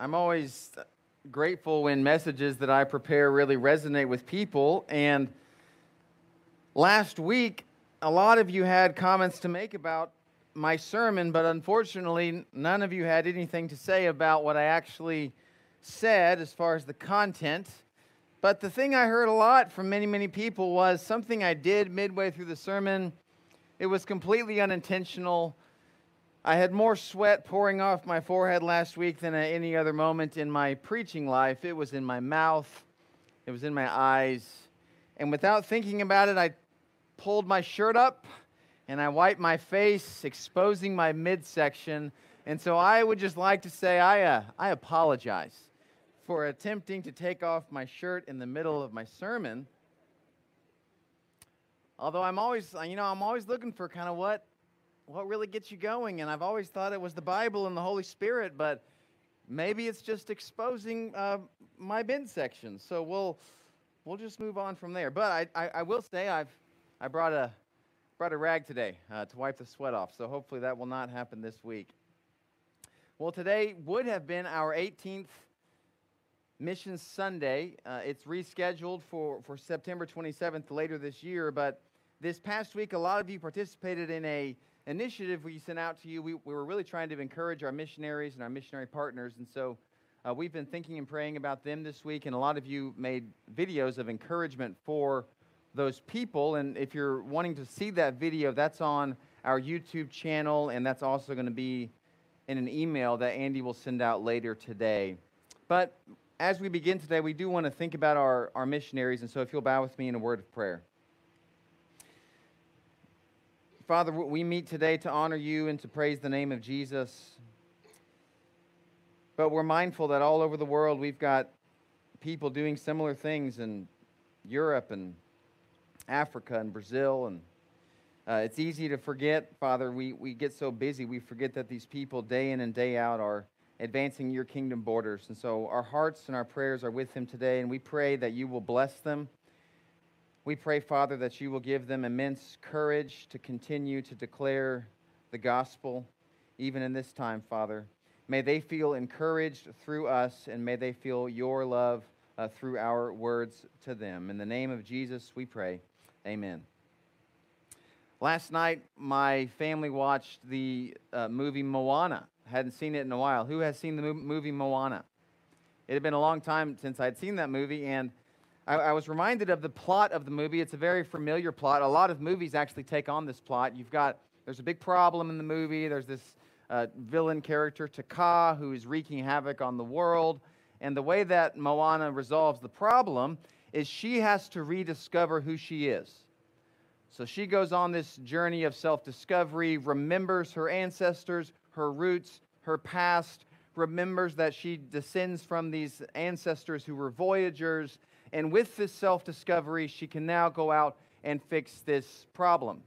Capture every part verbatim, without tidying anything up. I'm always grateful when messages that I prepare really resonate with people. And last week, a lot of you had comments to make about my sermon, but unfortunately, none of you had anything to say about what I actually said as far as the content. But the thing I heard a lot from many, many people was something I did midway through the sermon. It was completely unintentional. I had more sweat pouring off my forehead last week than at any other moment in my preaching life. It was in my mouth. It was in my eyes. And without thinking about it, I pulled my shirt up and I wiped my face, exposing my midsection. And so I would just like to say I, uh, I apologize for attempting to take off my shirt in the middle of my sermon. Although I'm always, you know, I'm always looking for kind of what, what really gets you going, and I've always thought it was the Bible and the Holy Spirit, but maybe it's just exposing uh, my midsection. So we'll, we'll just move on from there. But I, I, I will say I've, I brought a, brought a rag today uh, to wipe the sweat off. So hopefully that will not happen this week. Well, today would have been our eighteenth Mission Sunday. Uh, it's rescheduled for for September twenty-seventh later this year, but this past week, a lot of you participated in a initiative we sent out to you. We, we were really trying to encourage our missionaries and our missionary partners, and so uh, we've been thinking and praying about them this week, and a lot of you made videos of encouragement for those people, and if you're wanting to see that video, that's on our YouTube channel, and that's also going to be in an email that Andy will send out later today. But as we begin today, we do want to think about our, our missionaries, and so if you'll bow with me in a word of prayer. Father, we meet today to honor you and to praise the name of Jesus. But we're mindful that all over the world we've got people doing similar things in Europe and Africa and Brazil. And uh, it's easy to forget, Father, we, we get so busy, we forget that these people day in and day out are advancing your kingdom borders. And so our hearts and our prayers are with them today, and we pray that you will bless them. We pray, Father, that you will give them immense courage to continue to declare the gospel, even in this time, Father. May they feel encouraged through us, and may they feel your love uh, through our words to them. In the name of Jesus, we pray. Amen. Last night, my family watched the uh, movie Moana. Hadn't seen it in a while. Who has seen the movie Moana? It had been a long time since I'd seen that movie, and I was reminded of the plot of the movie. It's a very familiar plot. A lot of movies actually take on this plot. You've got, there's a big problem in the movie. There's this uh, villain character, Taka, who is wreaking havoc on the world. And the way that Moana resolves the problem is she has to rediscover who she is. So she goes on this journey of self-discovery, remembers her ancestors, her roots, her past, remembers that she descends from these ancestors who were voyagers. And with this self-discovery, she can now go out and fix this problem.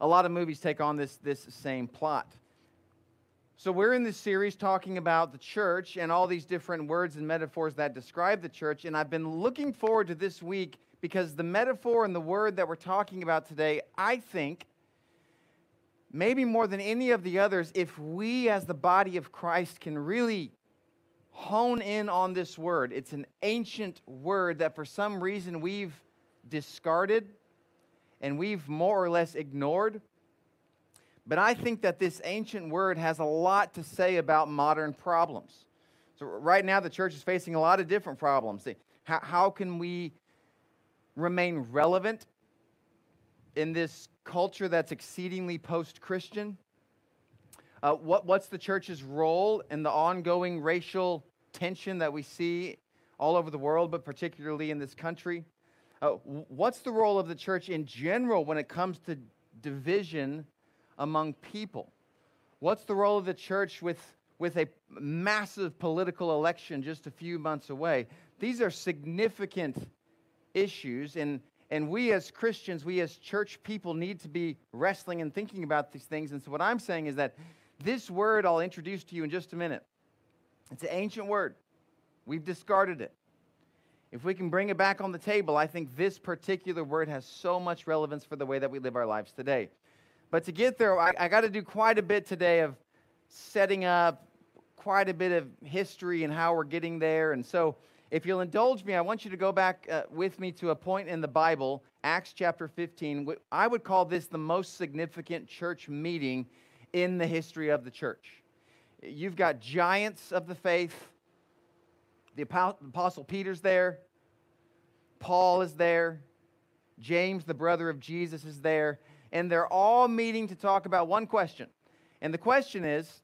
A lot of movies take on this, this same plot. So we're in this series talking about the church and all these different words and metaphors that describe the church. And I've been looking forward to this week because the metaphor and the word that we're talking about today, I think, maybe more than any of the others, if we as the body of Christ can really hone in on this word. It's an ancient word that for some reason we've discarded and we've more or less ignored. But I think that this ancient word has a lot to say about modern problems. So right now the church is facing a lot of different problems. How, how can we remain relevant in this culture that's exceedingly post-Christian? Uh, what, what's the church's role in the ongoing racial tension that we see all over the world, but particularly in this country? Uh, what's the role of the church in general when it comes to division among people? What's the role of the church with, with a massive political election just a few months away? These are significant issues, and, and we as Christians, we as church people need to be wrestling and thinking about these things. And so what I'm saying is that this word I'll introduce to you in just a minute. It's an ancient word. We've discarded it. If we can bring it back on the table, I think this particular word has so much relevance for the way that we live our lives today. But to get there, I, I got to do quite a bit today of setting up quite a bit of history and how we're getting there. And so if you'll indulge me, I want you to go back uh, with me to a point in the Bible, Acts chapter fifteen. I would call this the most significant church meeting in the history of the church. You've got giants of the faith. The Apostle Peter's there. Paul is there. James, the brother of Jesus, is there. And they're all meeting to talk about one question. And the question is,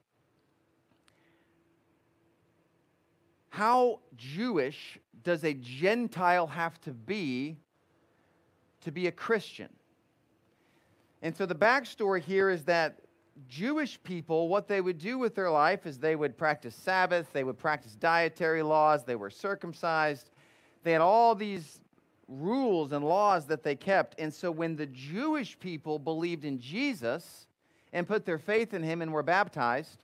how Jewish does a Gentile have to be to be a Christian? And so the backstory here is that Jewish people, what they would do with their life is they would practice Sabbath, they would practice dietary laws, they were circumcised. They had all these rules and laws that they kept. And so when the Jewish people believed in Jesus and put their faith in him and were baptized,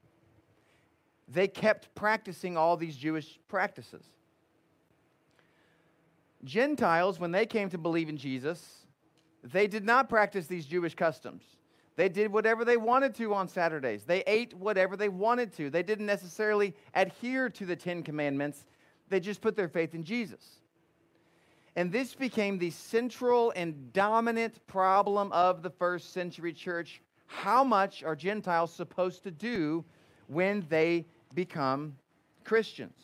they kept practicing all these Jewish practices. Gentiles, when they came to believe in Jesus, they did not practice these Jewish customs. They did whatever they wanted to on Saturdays. They ate whatever they wanted to. They didn't necessarily adhere to the Ten Commandments. They just put their faith in Jesus. And this became the central and dominant problem of the first century church. How much are Gentiles supposed to do when they become Christians?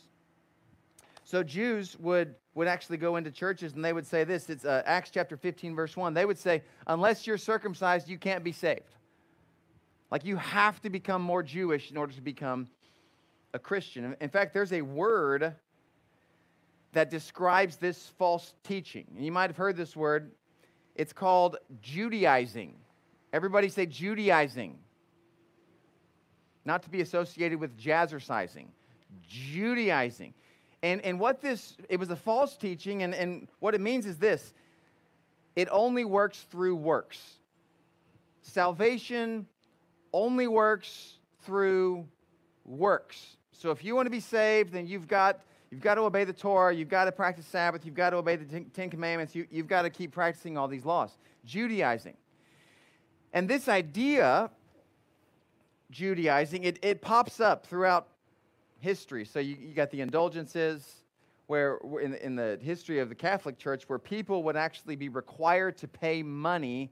So Jews would, would actually go into churches and they would say this. It's uh, Acts chapter fifteen, verse one. They would say, unless you're circumcised, you can't be saved. Like, you have to become more Jewish in order to become a Christian. In fact, there's a word that describes this false teaching. And you might have heard this word. It's called Judaizing. Everybody say Judaizing. Not to be associated with jazzercising. Judaizing. And, and what this, it was a false teaching, and, and what it means is this. It only works through works. Salvation only works through works. So if you want to be saved, then you've got, you've got to obey the Torah, you've got to practice Sabbath, you've got to obey the Ten Commandments, you, you've got to keep practicing all these laws. Judaizing. And this idea, Judaizing, it, it pops up throughout history. So you, you got the indulgences, where in, in the history of the Catholic Church, where people would actually be required to pay money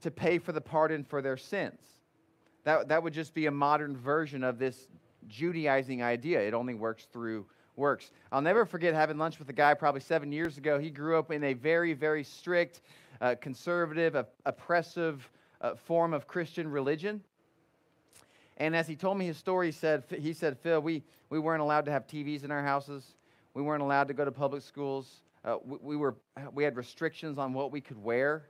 to pay for the pardon for their sins. That, that would just be a modern version of this Judaizing idea. It only works through works. I'll never forget having lunch with a guy probably seven years ago. He grew up in a very, very strict, uh, conservative, uh, oppressive uh, form of Christian religion. And as he told me his story, he said, he said Phil, we, we weren't allowed to have T Vs in our houses. We weren't allowed to go to public schools. Uh, we, we, were, we had restrictions on what we could wear.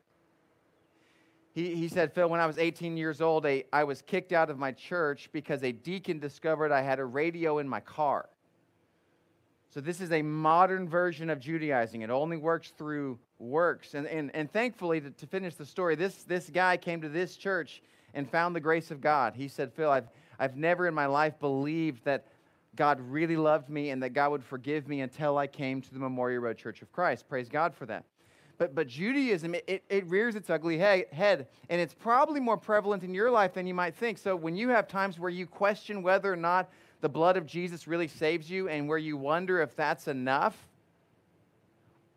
He, he said, Phil, when I was eighteen years old, I, I was kicked out of my church because a deacon discovered I had a radio in my car. So this is a modern version of Judaizing. It only works through works. And, and, and thankfully, to, to finish the story, this, this guy came to this church and found the grace of God. He said, Phil, I've, I've never in my life believed that God really loved me and that God would forgive me until I came to the Memorial Road Church of Christ. Praise God for that. But, but Judaism, it, it rears its ugly head, and it's probably more prevalent in your life than you might think. So when you have times where you question whether or not the blood of Jesus really saves you and where you wonder if that's enough,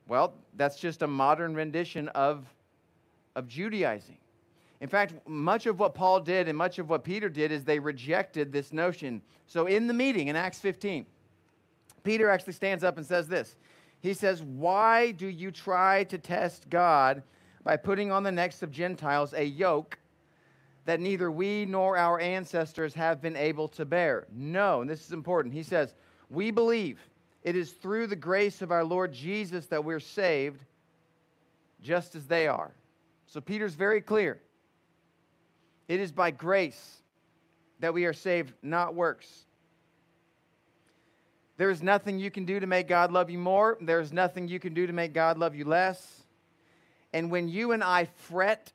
well, that's just a modern rendition of, of Judaizing. In fact, much of what Paul did and much of what Peter did is they rejected this notion. So in the meeting in Acts fifteen, Peter actually stands up and says this. He says, why do you try to test God by putting on the necks of Gentiles a yoke that neither we nor our ancestors have been able to bear? No, and this is important. He says, we believe it is through the grace of our Lord Jesus that we're saved, just as they are. So Peter's very clear. It is by grace that we are saved, not works. There is nothing you can do to make God love you more. There is nothing you can do to make God love you less. And when you and I fret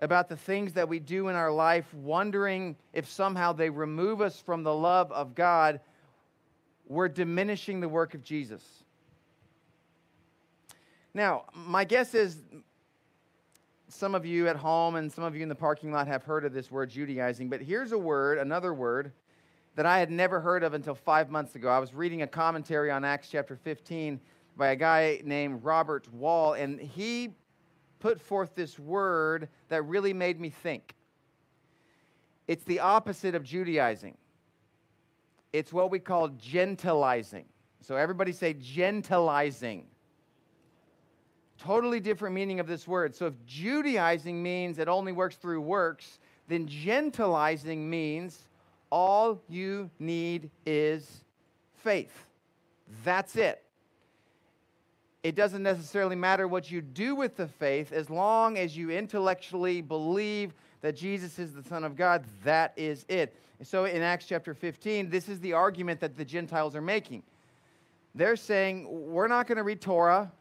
about the things that we do in our life, wondering if somehow they remove us from the love of God, we're diminishing the work of Jesus. Now, my guess is some of you at home and some of you in the parking lot have heard of this word Judaizing, but here's a word, another word, that I had never heard of until five months ago. I was reading a commentary on Acts chapter fifteen by a guy named Robert Wall, and he put forth this word that really made me think. It's the opposite of Judaizing. It's what we call gentilizing. So everybody say gentilizing. Totally different meaning of this word. So if Judaizing means it only works through works, then gentilizing means all you need is faith. That's it. It doesn't necessarily matter what you do with the faith, as long as you intellectually believe that Jesus is the Son of God, that is it. So in Acts chapter fifteen, this is the argument that the Gentiles are making. They're saying, we're not going to read Torah.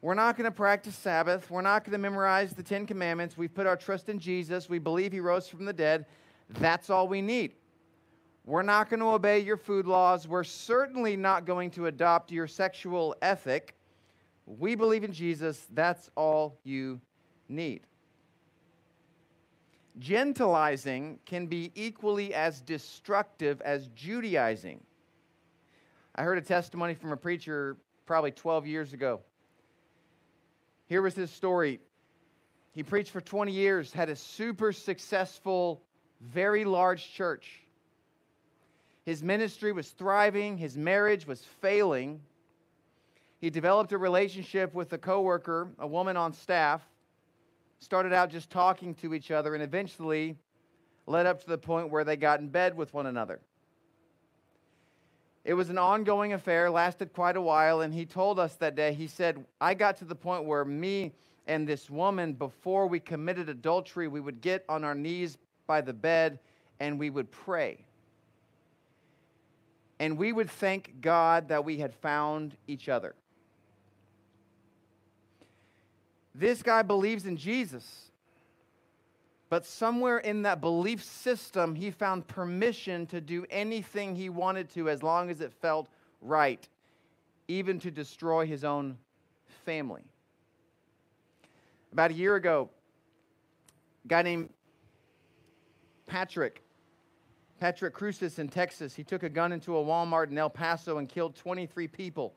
We're not going to practice Sabbath. We're not going to memorize the Ten Commandments. We've put our trust in Jesus. We believe he rose from the dead. That's all we need. We're not going to obey your food laws. We're certainly not going to adopt your sexual ethic. We believe in Jesus. That's all you need. Gentilizing can be equally as destructive as Judaizing. I heard a testimony from a preacher probably twelve years ago. Here was his story. He preached for twenty years, had a super successful, very large church. His ministry was thriving. His marriage was failing. He developed a relationship with a coworker, a woman on staff. Started out just talking to each other and eventually led up to the point where they got in bed with one another. It was an ongoing affair, lasted quite a while, and he told us that day, he said, I got to the point where me and this woman, before we committed adultery, we would get on our knees by the bed and we would pray. And we would thank God that we had found each other. This guy believes in Jesus, but somewhere in that belief system, he found permission to do anything he wanted to as long as it felt right, even to destroy his own family. About a year ago, a guy named Patrick, Patrick Crucis in Texas, he took a gun into a Walmart in El Paso and killed twenty-three people.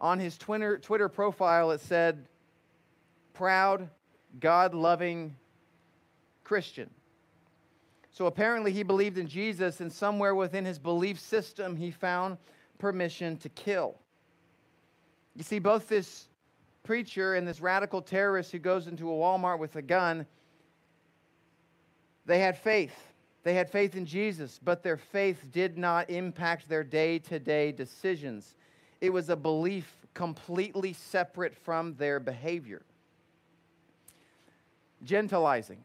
On his Twitter, Twitter profile, it said, proud, God-loving Christian. So apparently he believed in Jesus, and somewhere within his belief system he found permission to kill. You see, both this preacher and this radical terrorist who goes into a Walmart with a gun, they had faith. They had faith in Jesus, but their faith did not impact their day-to-day decisions. It was a belief completely separate from their behavior. Gentilizing.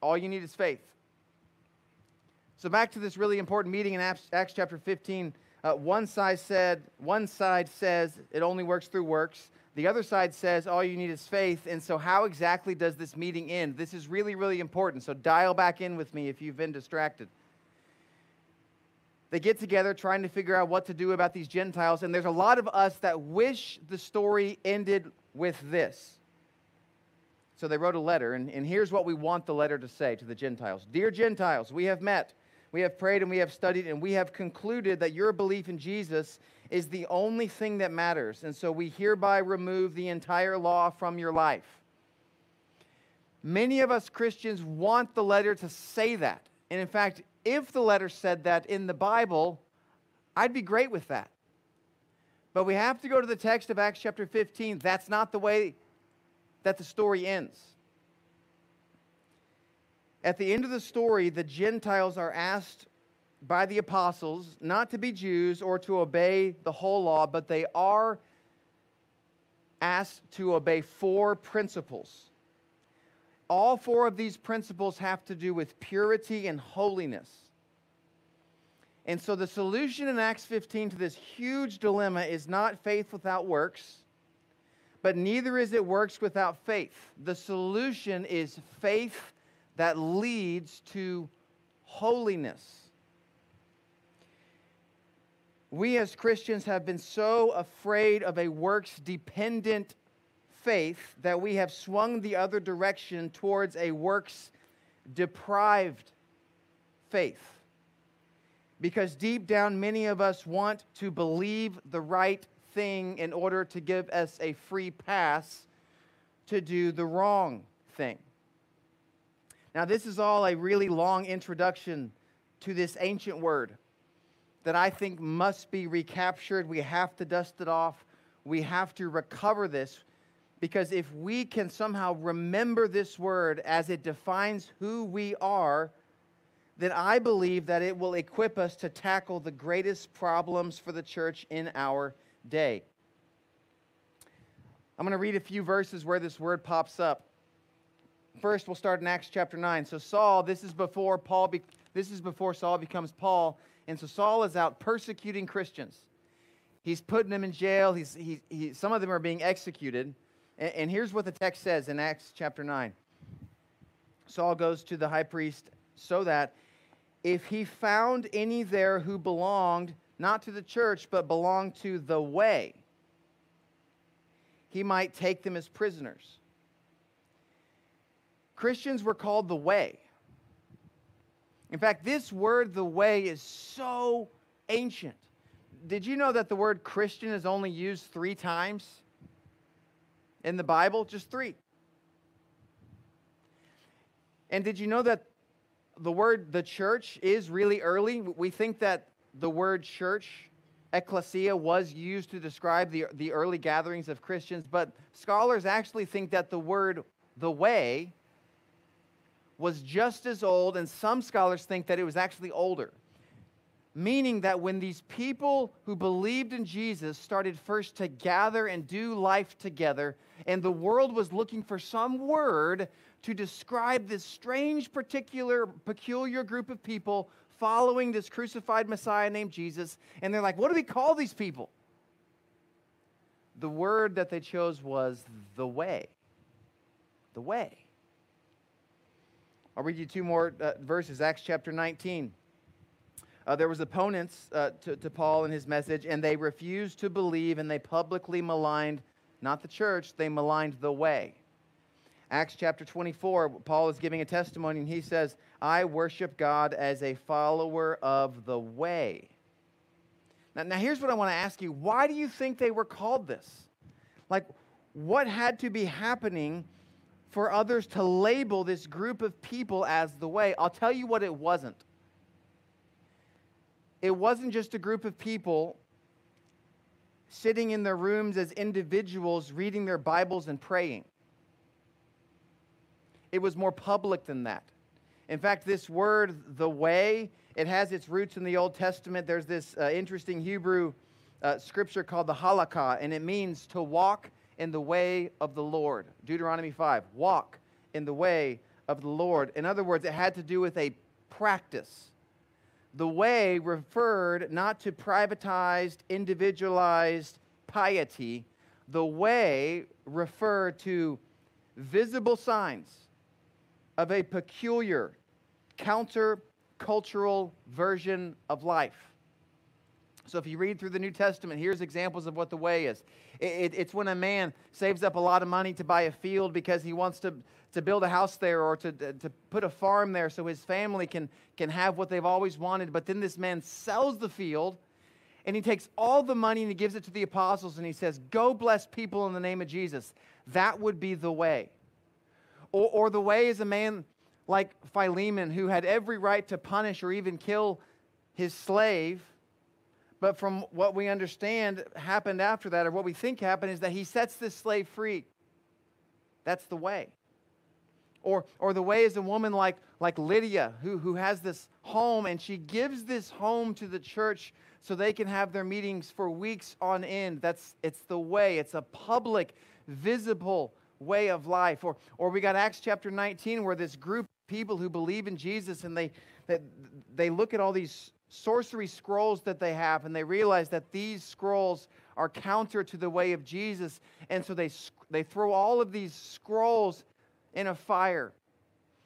All you need is faith. So back to this really important meeting in Acts chapter fifteen. Uh, one side said, one side says it only works through works. The other side says all you need is faith. And so how exactly does this meeting end? This is really, really important. So dial back in with me if you've been distracted. They get together trying to figure out what to do about these Gentiles. And there's a lot of us that wish the story ended with this. So they wrote a letter, and, and here's what we want the letter to say to the Gentiles. Dear Gentiles, we have met, we have prayed, and we have studied, and we have concluded that your belief in Jesus is the only thing that matters, and so we hereby remove the entire law from your life. Many of us Christians want the letter to say that, and in fact, if the letter said that in the Bible, I'd be great with that. But we have to go to the text of Acts chapter fifteen. That's not the way that the story ends. At the end of the story, the Gentiles are asked by the apostles not to be Jews or to obey the whole law, but they are asked to obey four principles. All four of these principles have to do with purity and holiness. And so the solution in Acts fifteen to this huge dilemma is not faith without works, but neither is it works without faith. The solution is faith that leads to holiness. We as Christians have been so afraid of a works-dependent faith that we have swung the other direction towards a works-deprived faith. Because deep down, many of us want to believe the right thing in order to give us a free pass to do the wrong thing. Now, this is all a really long introduction to this ancient word that I think must be recaptured. We have to dust it off. We have to recover this, because if we can somehow remember this word as it defines who we are, then I believe that it will equip us to tackle the greatest problems for the church in our day. I'm going to read a few verses where this word pops up. First, we'll start in Acts chapter nine. So Saul, this is before Paul, be- this is before Saul becomes Paul, and so Saul is out persecuting Christians. He's putting them in jail. He's, he, he, some of them are being executed. And, and here's what the text says in Acts chapter nine. Saul goes to the high priest so that if he found any there who belonged not to the church, but belonged to the way, he might take them as prisoners. Christians were called the way. In fact, this word, the way, is so ancient. Did you know that the word Christian is only used three times in the Bible? Just three. And did you know that the word the church is really early? We think that the word church, ecclesia, was used to describe the, the early gatherings of Christians, but scholars actually think that the word the way was just as old, and some scholars think that it was actually older. Meaning that when these people who believed in Jesus started first to gather and do life together, and the world was looking for some word to describe this strange, particular, peculiar group of people following this crucified Messiah named Jesus, and they're like, what do we call these people? The word that they chose was the way. The way. I'll read you two more uh, verses, Acts chapter nineteen. Uh, there was opponents uh, to, to Paul and his message, and they refused to believe, and they publicly maligned, not the church, they maligned the way. Acts chapter twenty-four, Paul is giving a testimony, and he says, I worship God as a follower of the way. Now, now here's what I want to ask you. Why do you think they were called this? Like, what had to be happening for others to label this group of people as the way? I'll tell you what it wasn't. It wasn't just a group of people sitting in their rooms as individuals reading their Bibles and praying. It was more public than that. In fact, this word, the way, it has its roots in the Old Testament. There's this uh, interesting Hebrew uh, scripture called the Halakha, and it means to walk in the way of the Lord. Deuteronomy five, walk in the way of the Lord. In other words, it had to do with a practice. The way referred not to privatized, individualized piety. The way referred to visible signs of a peculiar, counter-cultural version of life. So if you read through the New Testament, here's examples of what the way is. It, it, it's when a man saves up a lot of money to buy a field because he wants to, to build a house there or to, to put a farm there so his family can, can have what they've always wanted. But then this man sells the field, and he takes all the money and he gives it to the apostles, and he says, go bless people in the name of Jesus. That would be the way. Or, or the way is a man like Philemon who had every right to punish or even kill his slave. But from what we understand happened after that, or what we think happened, is that he sets this slave free. That's the way. Or, or the way is a woman like, like Lydia who, who has this home, and she gives this home to the church so they can have their meetings for weeks on end. That's, it's the way. It's a public, visible way of life. Or, or we got Acts chapter nineteen where this group of people who believe in Jesus, and they, they, they look at all these sorcery scrolls that they have, and they realize that these scrolls are counter to the way of Jesus, and so they they throw all of these scrolls in a fire.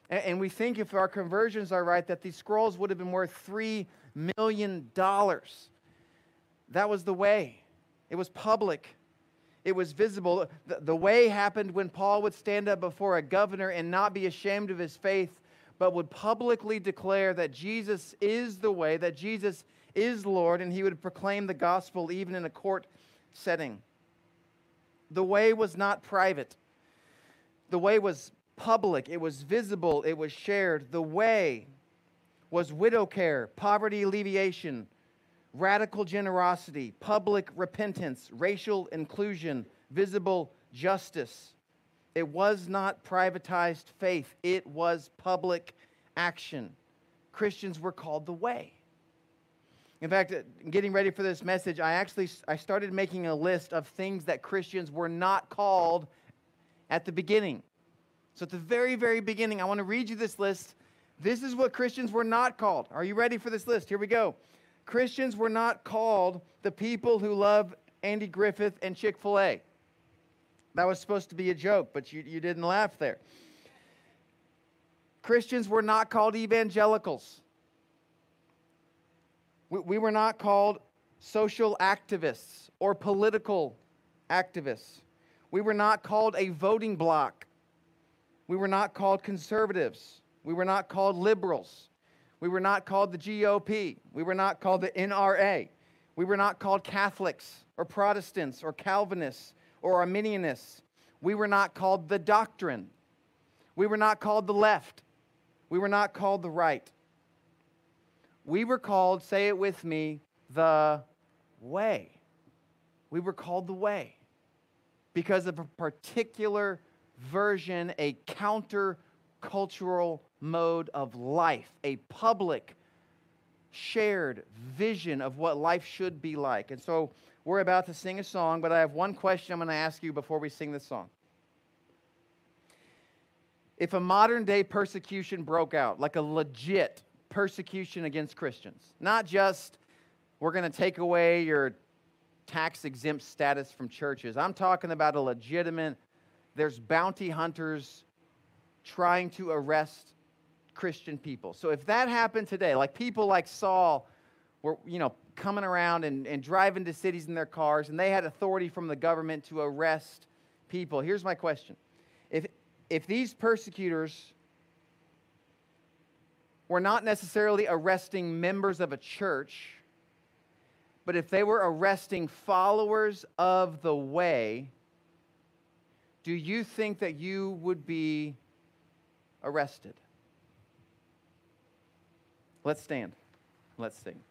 And, and we think, if our conversions are right, that these scrolls would have been worth three million dollars. That was the way. It was public. It was visible. The, the way happened when Paul would stand up before a governor and not be ashamed of his faith, but would publicly declare that Jesus is the way, that Jesus is Lord, and he would proclaim the gospel even in a court setting. The way was not private. The way was public. It was visible. It was shared. The way was widow care, poverty alleviation, radical generosity, public repentance, racial inclusion, visible justice. It was not privatized faith. It was public action. Christians were called the way. In fact, getting ready for this message, I actually I started making a list of things that Christians were not called at the beginning. So at the very, very beginning, I want to read you this list. This is what Christians were not called. Are you ready for this list? Here we go. Christians were not called the people who love Andy Griffith and Chick-fil-A. That was supposed to be a joke, but you, you didn't laugh there. Christians were not called evangelicals. We, we were not called social activists or political activists. We were not called a voting bloc. We were not called conservatives. We were not called liberals. We were not called the G O P. We were not called the N R A. We were not called Catholics or Protestants or Calvinists or Arminianists. We were not called the Doctrine. We were not called the left. We were not called the right. We were called, say it with me, the way. We were called the way because of a particular version, a counter-cultural mode of life, a public, shared vision of what life should be like. And so we're about to sing a song, but I have one question I'm going to ask you before we sing this song. If a modern-day persecution broke out, like a legit persecution against Christians, not just we're going to take away your tax-exempt status from churches. I'm talking about a legitimate, there's bounty hunters trying to arrest Christian people. So if that happened today, like people like Saul were, you know, coming around and, and driving to cities in their cars, and they had authority from the government to arrest people. Here's my question. If, if these persecutors were not necessarily arresting members of a church, but if they were arresting followers of the way, do you think that you would be arrested? Let's stand. Let's sing.